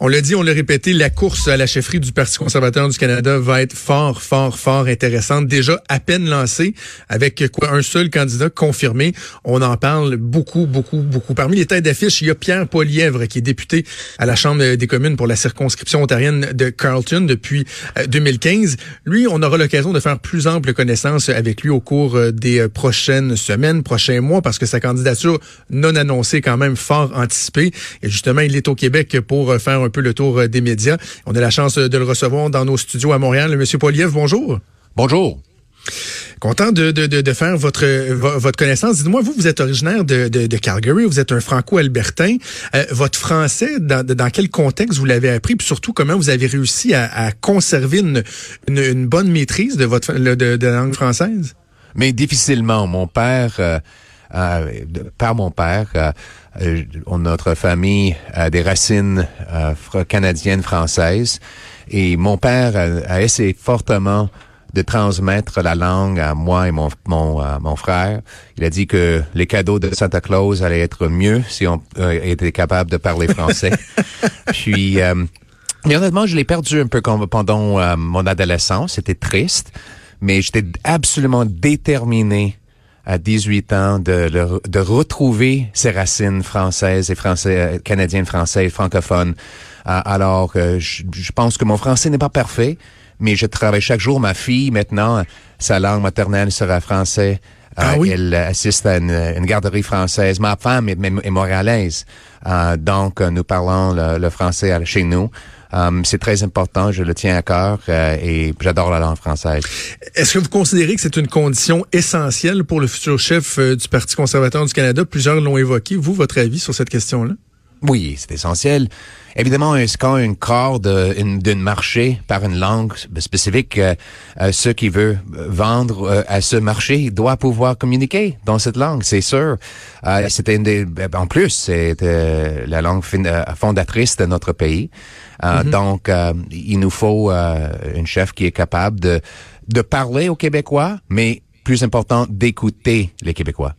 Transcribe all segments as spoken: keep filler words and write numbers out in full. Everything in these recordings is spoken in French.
On l'a dit, on l'a répété, la course à la chefferie du Parti conservateur du Canada va être fort, fort, fort intéressante. Déjà à peine lancée, avec quoi un seul candidat confirmé. On en parle beaucoup, beaucoup, beaucoup. Parmi les têtes d'affiche, il y a Pierre Poilievre, qui est député à la Chambre des communes pour la circonscription ontarienne de Carleton depuis deux mille quinze. Lui, on aura l'occasion de faire plus ample connaissance avec lui au cours des prochaines semaines, prochain mois, parce que sa candidature non annoncée, quand même fort anticipée. Et justement, il est au Québec pour faire un peu le tour des médias. On a la chance de le recevoir dans nos studios à Montréal. Monsieur Poilievre, bonjour. Bonjour. Content de, de, de, de faire votre, votre connaissance. Dites-moi, vous, vous êtes originaire de, de, de Calgary, vous êtes un franco-albertain. Euh, votre français, dans, dans quel contexte vous l'avez appris, puis surtout, comment vous avez réussi à, à conserver une, une, une bonne maîtrise de votre de, de la langue française? Mais difficilement, mon père, euh, euh, par mon père, euh, euh, notre famille a des racines euh, canadiennes, françaises, et mon père a, a essayé fortement de transmettre la langue à moi et mon mon, euh, mon frère. Il a dit que les cadeaux de Santa Claus allaient être mieux si on euh, était capable de parler français. Puis, euh, mais honnêtement, je l'ai perdu un peu pendant euh, mon adolescence, c'était triste. Mais j'étais absolument déterminé à dix-huit ans de, de retrouver ces racines françaises et français, canadiennes, françaises, francophones. Alors, je, je pense que mon français n'est pas parfait, mais je travaille chaque jour. Ma fille, maintenant, sa langue maternelle sera français. Ah, euh, oui? Elle assiste à une, une garderie française. Ma femme est, est montréalaise. Euh, donc, nous parlons le, le français chez nous. Um, c'est très important, je le tiens à cœur euh, et j'adore la langue française. Est-ce que vous considérez que c'est une condition essentielle pour le futur chef euh, du Parti conservateur du Canada? Plusieurs l'ont évoqué. Vous, votre avis sur cette question-là? Oui, c'est essentiel. Évidemment, quand un corps d'une marché par une langue spécifique, euh, euh, ceux qui veulent vendre euh, à ce marché doivent pouvoir communiquer dans cette langue, c'est sûr. Euh, c'était une des, en plus, c'est euh, la langue fondatrice de notre pays. Euh, mm-hmm. Donc, euh, il nous faut euh, une chef qui est capable de, de parler aux Québécois, mais plus important, d'écouter les Québécois.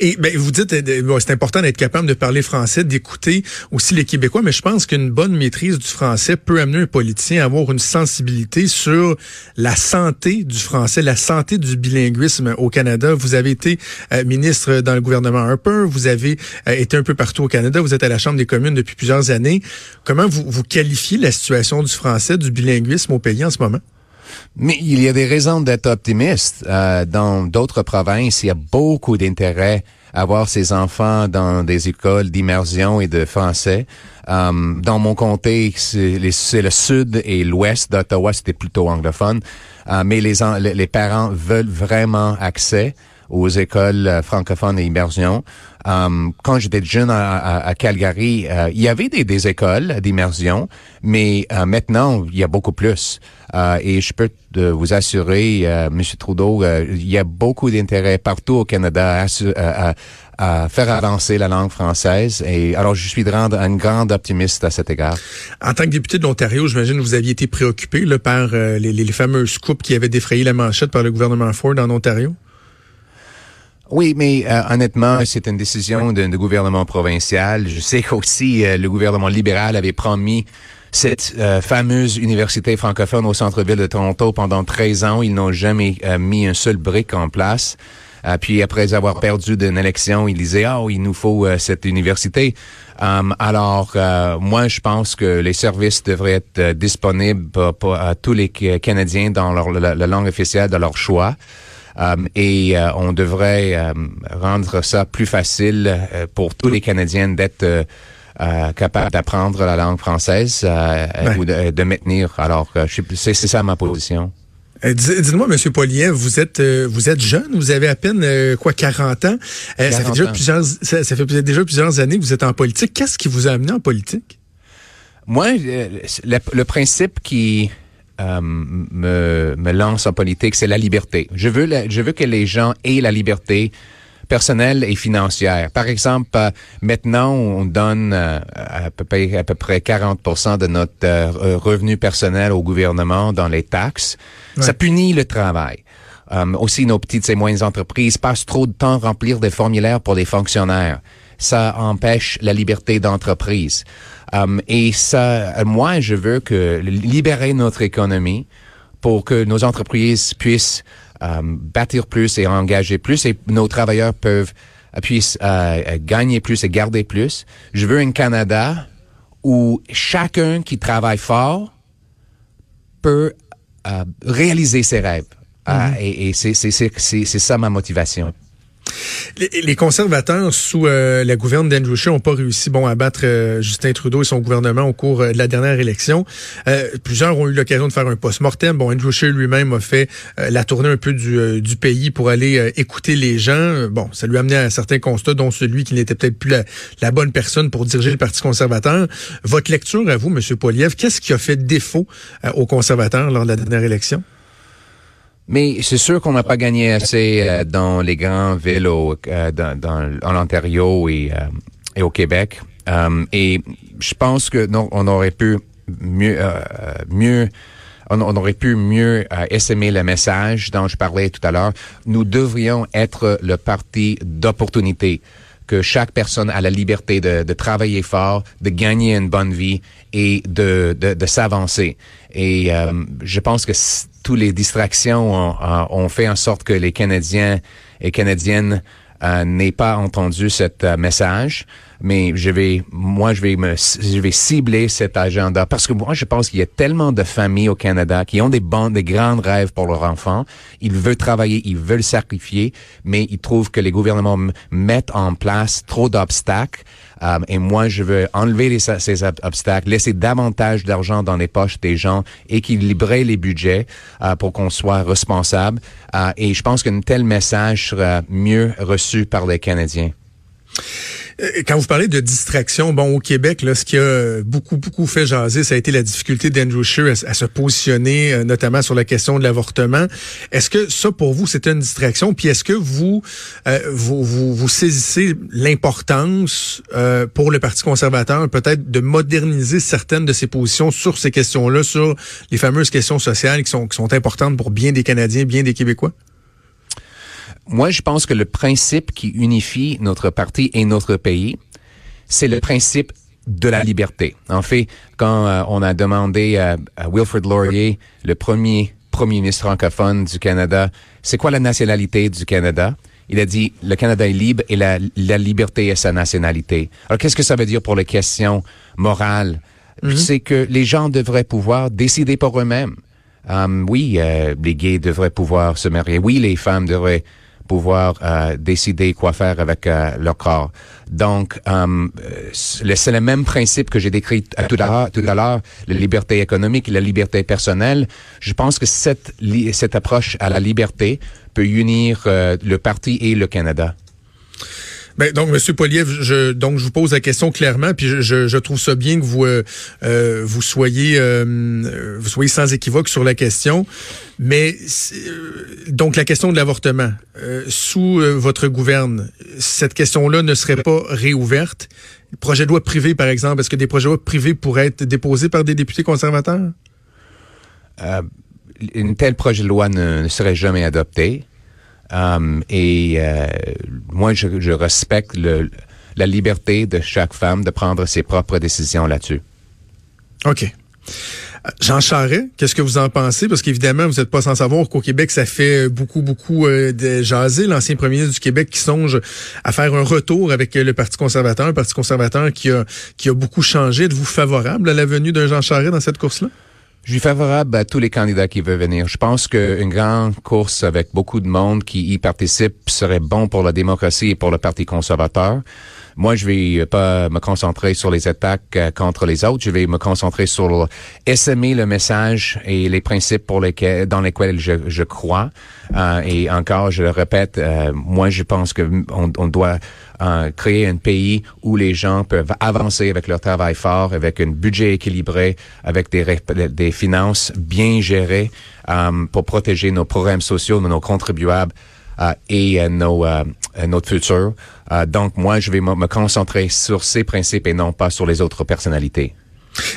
Et ben vous dites, bon, c'est important d'être capable de parler français, d'écouter aussi les Québécois, mais je pense qu'une bonne maîtrise du français peut amener un politicien à avoir une sensibilité sur la santé du français, la santé du bilinguisme au Canada. Vous avez été euh, ministre dans le gouvernement Harper, vous avez euh, été un peu partout au Canada, vous êtes à la Chambre des communes depuis plusieurs années. Comment vous, vous qualifiez la situation du français, du bilinguisme au pays en ce moment? Mais il y a des raisons d'être optimiste. Euh, dans d'autres provinces, il y a beaucoup d'intérêt à avoir ces enfants dans des écoles d'immersion et de français. Euh, dans mon comté, c'est, les, c'est le sud et l'ouest d'Ottawa, c'était plutôt anglophone. Euh, mais les, les parents veulent vraiment accès aux écoles francophones et immersion. Um, quand j'étais jeune à, à, à Calgary, uh, il y avait des, des écoles d'immersion, mais uh, maintenant, il y a beaucoup plus. Uh, et je peux uh, vous assurer, uh, M. Trudeau, uh, il y a beaucoup d'intérêt partout au Canada à, à, à faire avancer la langue française. Et alors, je suis grande, un grand optimiste à cet égard. En tant que député de l'Ontario, j'imagine que vous aviez été préoccupé là, par euh, les, les fameuses coupes qui avaient défrayé la manchette par le gouvernement Ford en Ontario? Oui, mais euh, honnêtement, c'est une décision du gouvernement provincial. Je sais qu'aussi euh, le gouvernement libéral avait promis cette euh, fameuse université francophone au centre-ville de Toronto pendant treize ans. Ils n'ont jamais euh, mis un seul brick en place. Euh, puis après avoir perdu d'une élection, ils disaient « Ah, oh, il nous faut euh, cette université. Um, » Alors, euh, moi, je pense que les services devraient être euh, disponibles pour, pour, à tous les Canadiens dans leur, la, la langue officielle de leur choix. Um, et euh, on devrait euh, rendre ça plus facile euh, pour tous les Canadiens d'être euh, euh, capable d'apprendre la langue française euh, ben. ou de, de maintenir. Alors, euh, je, c'est, c'est ça ma position. Euh, dites-moi, M. Poilievre, vous êtes euh, vous êtes jeune, vous avez à peine euh, quoi quarante ans. Euh, quarante ça fait déjà ans. plusieurs ça, ça fait déjà plusieurs années que vous êtes en politique. Qu'est-ce qui vous a amené en politique? Moi, le, le principe qui euh, me, me lance en politique, c'est la liberté. Je veux la, je veux que les gens aient la liberté personnelle et financière. Par exemple, euh, maintenant, on donne euh, à, peu près, à peu près quarante pour cent de notre euh, revenu personnel au gouvernement dans les taxes. Ouais. Ça punit le travail. Euh, aussi, nos petites et moyennes entreprises passent trop de temps à remplir des formulaires pour les fonctionnaires. Ça empêche la liberté d'entreprise. Euh, et ça, moi, je veux que libérer notre économie pour que nos entreprises puissent Euh, bâtir plus et engager plus, et nos travailleurs peuvent puissent euh, gagner plus et garder plus. Je veux un Canada où chacun qui travaille fort peut euh, réaliser ses rêves. Mm-hmm. euh, et et c'est, c'est, c'est, c'est, c'est ça ma motivation. Les, les conservateurs sous euh, la gouverne d'Andrew Scheer n'ont pas réussi bon, à battre euh, Justin Trudeau et son gouvernement au cours euh, de la dernière élection. Euh, plusieurs ont eu l'occasion de faire un post-mortem. Bon, Andrew Scheer lui-même a fait euh, la tournée un peu du, euh, du pays pour aller euh, écouter les gens. Bon, ça lui a amené à certains constats, dont celui qu'il n'était peut-être plus la, la bonne personne pour diriger le Parti conservateur. Votre lecture à vous, M. Poilievre, qu'est-ce qui a fait défaut euh, aux conservateurs lors de la dernière élection? Mais c'est sûr qu'on n'a pas gagné assez euh, dans les grandes villes au, euh, dans, dans, en Ontario et, euh, et au Québec. Um, et je pense que non, on aurait pu mieux, euh, mieux, on, on aurait pu mieux euh, essaimer le message dont je parlais tout à l'heure. Nous devrions être le parti d'opportunité, que chaque personne a la liberté de, de travailler fort, de gagner une bonne vie et de, de, de s'avancer. Et euh, je pense que c- toutes les distractions ont, ont fait en sorte que les Canadiens et Canadiennes euh, n'aient pas entendu cet euh, message. Mais je vais, moi, je vais me, je vais cibler cet agenda, parce que moi, je pense qu'il y a tellement de familles au Canada qui ont des bandes, des grands rêves pour leurs enfants. Ils veulent travailler, ils veulent sacrifier, mais ils trouvent que les gouvernements mettent en place trop d'obstacles. Euh, et moi, je veux enlever les, ces obstacles, laisser davantage d'argent dans les poches des gens, équilibrer les budgets euh, pour qu'on soit responsable. Euh, et je pense qu'un tel message sera mieux reçu par les Canadiens. Quand vous parlez de distraction, bon, au Québec, là, ce qui a beaucoup, beaucoup fait jaser, ça a été la difficulté d'Andrew Scheer à, à se positionner, euh, notamment sur la question de l'avortement. Est-ce que ça, pour vous, c'était une distraction? Puis est-ce que vous, euh, vous, vous, vous saisissez l'importance euh, pour le Parti conservateur, peut-être, de moderniser certaines de ses positions sur ces questions-là, sur les fameuses questions sociales qui sont, qui sont importantes pour bien des Canadiens, bien des Québécois? Moi, je pense que le principe qui unifie notre parti et notre pays, c'est le principe de la liberté. En fait, quand euh, on a demandé euh, à Wilfrid Laurier, le premier premier ministre francophone du Canada, c'est quoi la nationalité du Canada? Il a dit, le Canada est libre et la, la liberté est sa nationalité. Alors, qu'est-ce que ça veut dire pour les questions morales? Mm-hmm. C'est que les gens devraient pouvoir décider pour eux-mêmes. Um, oui, euh, les gays devraient pouvoir se marier. Oui, les femmes devraient pouvoir euh, décider quoi faire avec euh, leur corps. Donc, euh, c'est le même principe que j'ai décrit euh, tout, à, tout à l'heure, la liberté économique et la liberté personnelle. Je pense que cette, li- cette approche à la liberté peut unir euh, le parti et le Canada. Ben, donc, M. Poilievre, je, donc, je vous pose la question clairement, puis je, je, je trouve ça bien que vous, euh, vous soyez, euh, vous soyez sans équivoque sur la question. Mais, euh, donc, la question de l'avortement, euh, sous euh, votre gouverne, cette question-là ne serait pas réouverte. Projet de loi privé, par exemple, est-ce que des projets de loi privés pourraient être déposés par des députés conservateurs? Euh, une telle projet de loi ne, ne serait jamais adopté. Um, et euh, moi, je, je respecte le, la liberté de chaque femme de prendre ses propres décisions là-dessus. OK. Jean Charest, qu'est-ce que vous en pensez? Parce qu'évidemment, vous n'êtes pas sans savoir qu'au Québec, ça fait beaucoup, beaucoup euh, de jaser. L'ancien premier ministre du Québec qui songe à faire un retour avec le Parti conservateur, un Parti conservateur qui a, qui a beaucoup changé. Êtes-vous favorable à la venue d'un Jean Charest dans cette course-là? Je suis favorable à tous les candidats qui veulent venir. Je pense qu'une grande course avec beaucoup de monde qui y participe serait bon pour la démocratie et pour le Parti conservateur. moi, je vais pas me concentrer sur les attaques euh, contre les autres. Je vais me concentrer sur le, essaimer le message et les principes pour lesquels, dans lesquels je, je crois. Euh, et encore, je le répète, euh, moi, je pense que on, on doit euh, créer un pays où les gens peuvent avancer avec leur travail fort, avec un budget équilibré, avec des, des finances bien gérées euh, pour protéger nos programmes sociaux, nos contribuables euh, et euh, nos, euh, notre futur. Euh, donc, moi, je vais me concentrer sur ces principes et non pas sur les autres personnalités.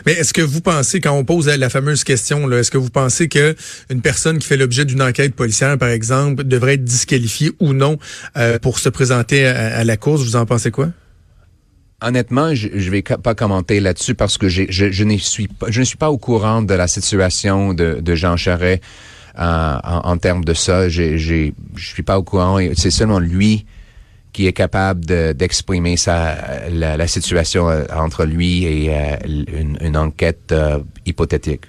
Mais est-ce que vous pensez, quand on pose la fameuse question, là, est-ce que vous pensez que une personne qui fait l'objet d'une enquête policière, par exemple, devrait être disqualifiée ou non euh, pour se présenter à, à la course? Vous en pensez quoi? Honnêtement, je, je vais pas commenter là-dessus parce que j'ai, je, je ne suis pas, je ne suis pas au courant de la situation de, de Jean Charest euh, en, en termes de ça. J'ai, j'ai, je suis pas au courant. C'est seulement lui qui est capable de, d'exprimer sa la, la situation entre lui et euh, une, une enquête euh, hypothétique.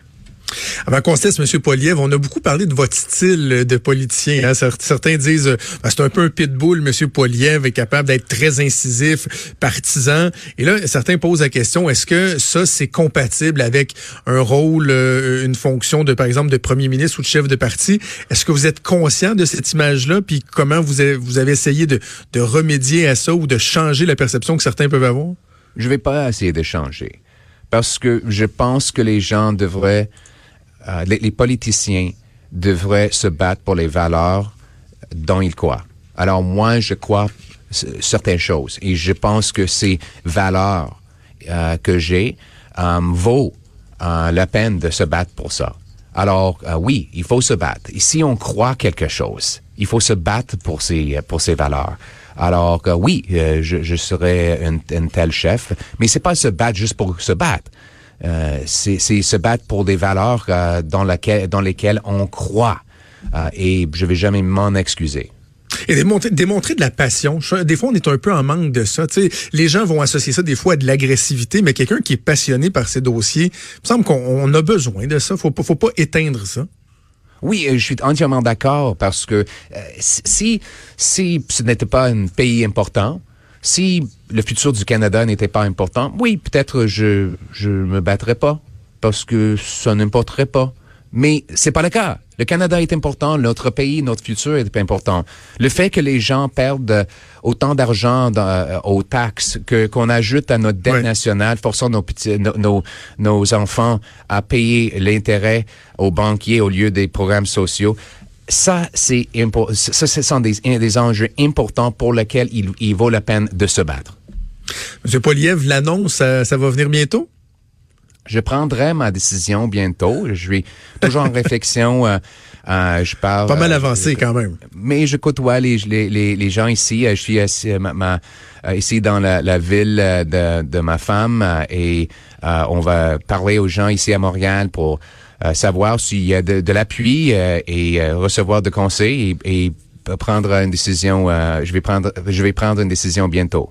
Avant qu'on se laisse, M. Poilievre, on a beaucoup parlé de votre style de politicien. Hein? Certains disent euh, ben, c'est un peu un pitbull, M. Poilievre est capable d'être très incisif, partisan. Et là, certains posent la question, est-ce que ça, c'est compatible avec un rôle, euh, une fonction de, par exemple, de premier ministre ou de chef de parti? Est-ce que vous êtes conscient de cette image-là? Puis comment vous avez, vous avez essayé de, de remédier à ça ou de changer la perception que certains peuvent avoir? Je vais pas essayer de changer. Parce que je pense que les gens devraient... Uh, les, les politiciens devraient se battre pour les valeurs dont ils croient. Alors moi, je crois c- certaines choses et je pense que ces valeurs uh, que j'ai um, vaut uh, la peine de se battre pour ça. Alors uh, oui, il faut se battre. Et si on croit quelque chose, il faut se battre pour ces pour ces valeurs. Alors que uh, oui, uh, je, je serai un, un tel chef, mais c'est pas se battre juste pour se battre. Euh, c'est, c'est se battre pour des valeurs euh, dans, laquelle, dans lesquelles on croit. Euh, et je vais jamais m'en excuser. Et démontrer, démontrer de la passion. Des fois, on est un peu en manque de ça. T'sais, les gens vont associer ça des fois à de l'agressivité, mais quelqu'un qui est passionné par ses dossiers, il me semble qu'on on a besoin de ça. Faut pas, faut pas éteindre ça. Oui, je suis entièrement d'accord parce que euh, si, si ce n'était pas un pays important, si le futur du Canada n'était pas important, oui, peut-être je je me battrais pas parce que ça n'importerait pas. Mais c'est pas le cas. Le Canada est important, notre pays, notre futur est important. Le fait que les gens perdent autant d'argent dans, aux taxes que qu'on ajoute à notre dette oui. nationale, forçant nos petits, no, nos nos enfants à payer l'intérêt aux banquiers au lieu des programmes sociaux. Ça, c'est impo- ça, ce sont des, des enjeux importants pour lesquels il, il vaut la peine de se battre. M. Poilievre, l'annonce, ça, ça va venir bientôt? Je prendrai ma décision bientôt. Je suis toujours en réflexion. Euh, euh, je parle. Pas mal avancé euh, quand même. Mais je côtoie les les les, les gens ici. Je suis ici, ma, ma, ici dans la, la ville de, de ma femme et euh, on va parler aux gens ici à Montréal pour Euh, savoir s'il y a de, de l'appui euh, et euh, recevoir de conseils et, et prendre une décision. Euh, je vais prendre, je vais prendre une décision bientôt.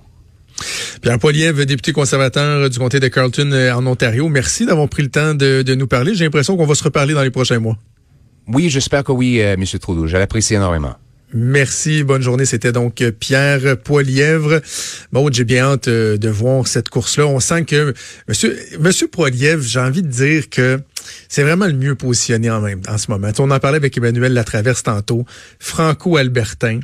Pierre Poilievre, député conservateur du comté de Carleton euh, en Ontario, merci d'avoir pris le temps de, de nous parler. J'ai l'impression qu'on va se reparler dans les prochains mois. Oui, j'espère que oui, euh, M. Trudeau. Je l'apprécie énormément. Merci, bonne journée. C'était donc Pierre Poilievre. Bon, j'ai bien hâte euh, de voir cette course-là. On sent que Monsieur, Monsieur Poilievre, j'ai envie de dire que c'est vraiment le mieux positionné en même en ce moment. On en parlait avec Emmanuel Latraverse tantôt. Franco-Albertain,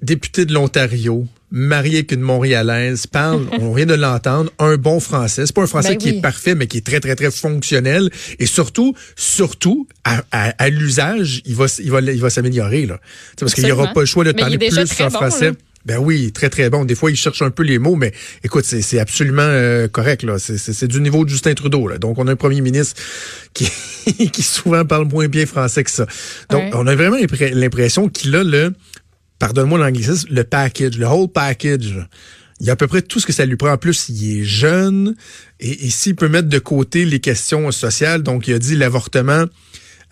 député de l'Ontario, marié avec une Montréalaise, parle, on vient de l'entendre, un bon français. C'est pas un français ben qui oui. est parfait, mais qui est très, très, très fonctionnel. Et surtout, surtout, à, à, à l'usage, il va, il va, il va s'améliorer, là. T'sais, parce qu'il n'y aura pas le choix de parler plus en bon, français. Là. Ben oui, très, très bon. Des fois, il cherche un peu les mots, mais écoute, c'est, c'est absolument euh, correct, là. C'est, c'est, c'est du niveau de Justin Trudeau, là. Donc, on a un premier ministre qui, qui souvent parle moins bien français que ça. Donc, ouais. on a vraiment l'impression qu'il a le, pardonne-moi l'anglicisme, le package, le whole package. Il y a à peu près tout ce que ça lui prend. En plus, il est jeune et, et s'il peut mettre de côté les questions sociales, donc il a dit l'avortement,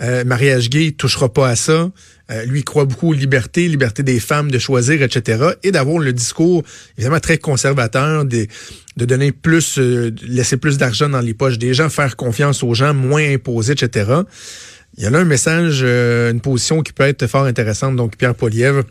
euh, mariage gay, il touchera pas à ça. Euh, lui, il croit beaucoup aux libertés, liberté des femmes de choisir, et cetera. Et d'avoir le discours évidemment très conservateur, des, de donner plus, euh, laisser plus d'argent dans les poches des gens, faire confiance aux gens, moins imposer, et cetera. Il y a là un message, euh, une position qui peut être fort intéressante. Donc, Pierre Poilievre,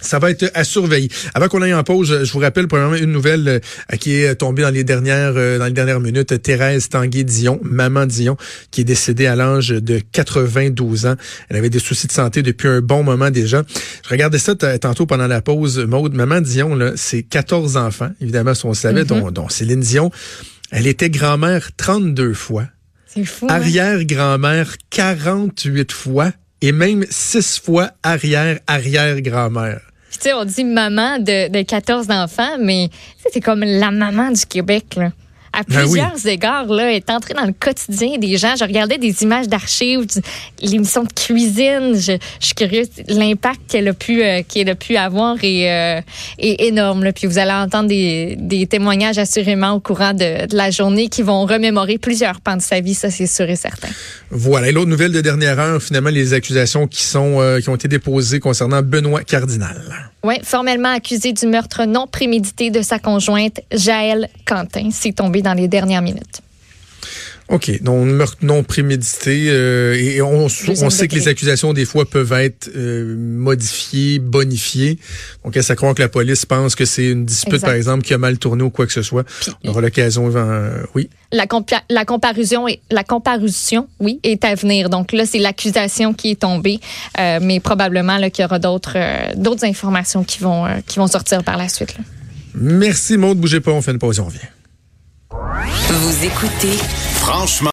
Ça va être à surveiller. Avant qu'on aille en pause, je vous rappelle premièrement une nouvelle qui est tombée dans les dernières dans les dernières minutes. Thérèse Tanguay-Dion, maman Dion, qui est décédée à l'âge de quatre-vingt-douze ans. Elle avait des soucis de santé depuis un bon moment déjà. Je regardais ça tantôt pendant la pause, Maude. Maman Dion, là, c'est quatorze enfants. Évidemment, si on le savait, mm-hmm. dont, dont Céline Dion. Elle était grand-mère trente-deux fois. C'est fou. Arrière-grand-mère quarante-huit fois. Et même six fois arrière-arrière-grand-mère. Tu sais, on dit maman de, de quatorze enfants, mais c'est comme la maman du Québec, là. À plusieurs ben oui. égards, là, est entrée dans le quotidien des gens. Je regardais des images d'archives, l'émission de cuisine. Je, je suis curieuse. L'impact qu'elle a pu, euh, qu'elle a pu avoir est, euh, est énorme, là. Puis vous allez entendre des, des témoignages assurément au courant de, de la journée qui vont remémorer plusieurs pans de sa vie. Ça, c'est sûr et certain. Voilà. Et l'autre nouvelle de dernière heure, finalement, les accusations qui sont, euh, qui ont été déposées concernant Benoît Cardinal. Oui, formellement accusé du meurtre non prémédité de sa conjointe, Jaël Quentin. C'est tombé dans les dernières minutes. OK, donc meurtre non prémédité. Euh, et on, on sait que les accusations, des fois, peuvent être euh, modifiées, bonifiées. Donc, est-ce à croire que la police pense que c'est une dispute, exact. Par exemple, qui a mal tourné ou quoi que ce soit? Puis, on aura l'occasion... Euh, oui. La, compa- la, comparution est, la comparution, oui, est à venir. Donc là, c'est l'accusation qui est tombée, euh, mais probablement là, qu'il y aura d'autres, euh, d'autres informations qui vont, euh, qui vont sortir par la suite. Là. Merci, Maude. Bougez pas, on fait une pause et on revient. Vous écoutez Franchement.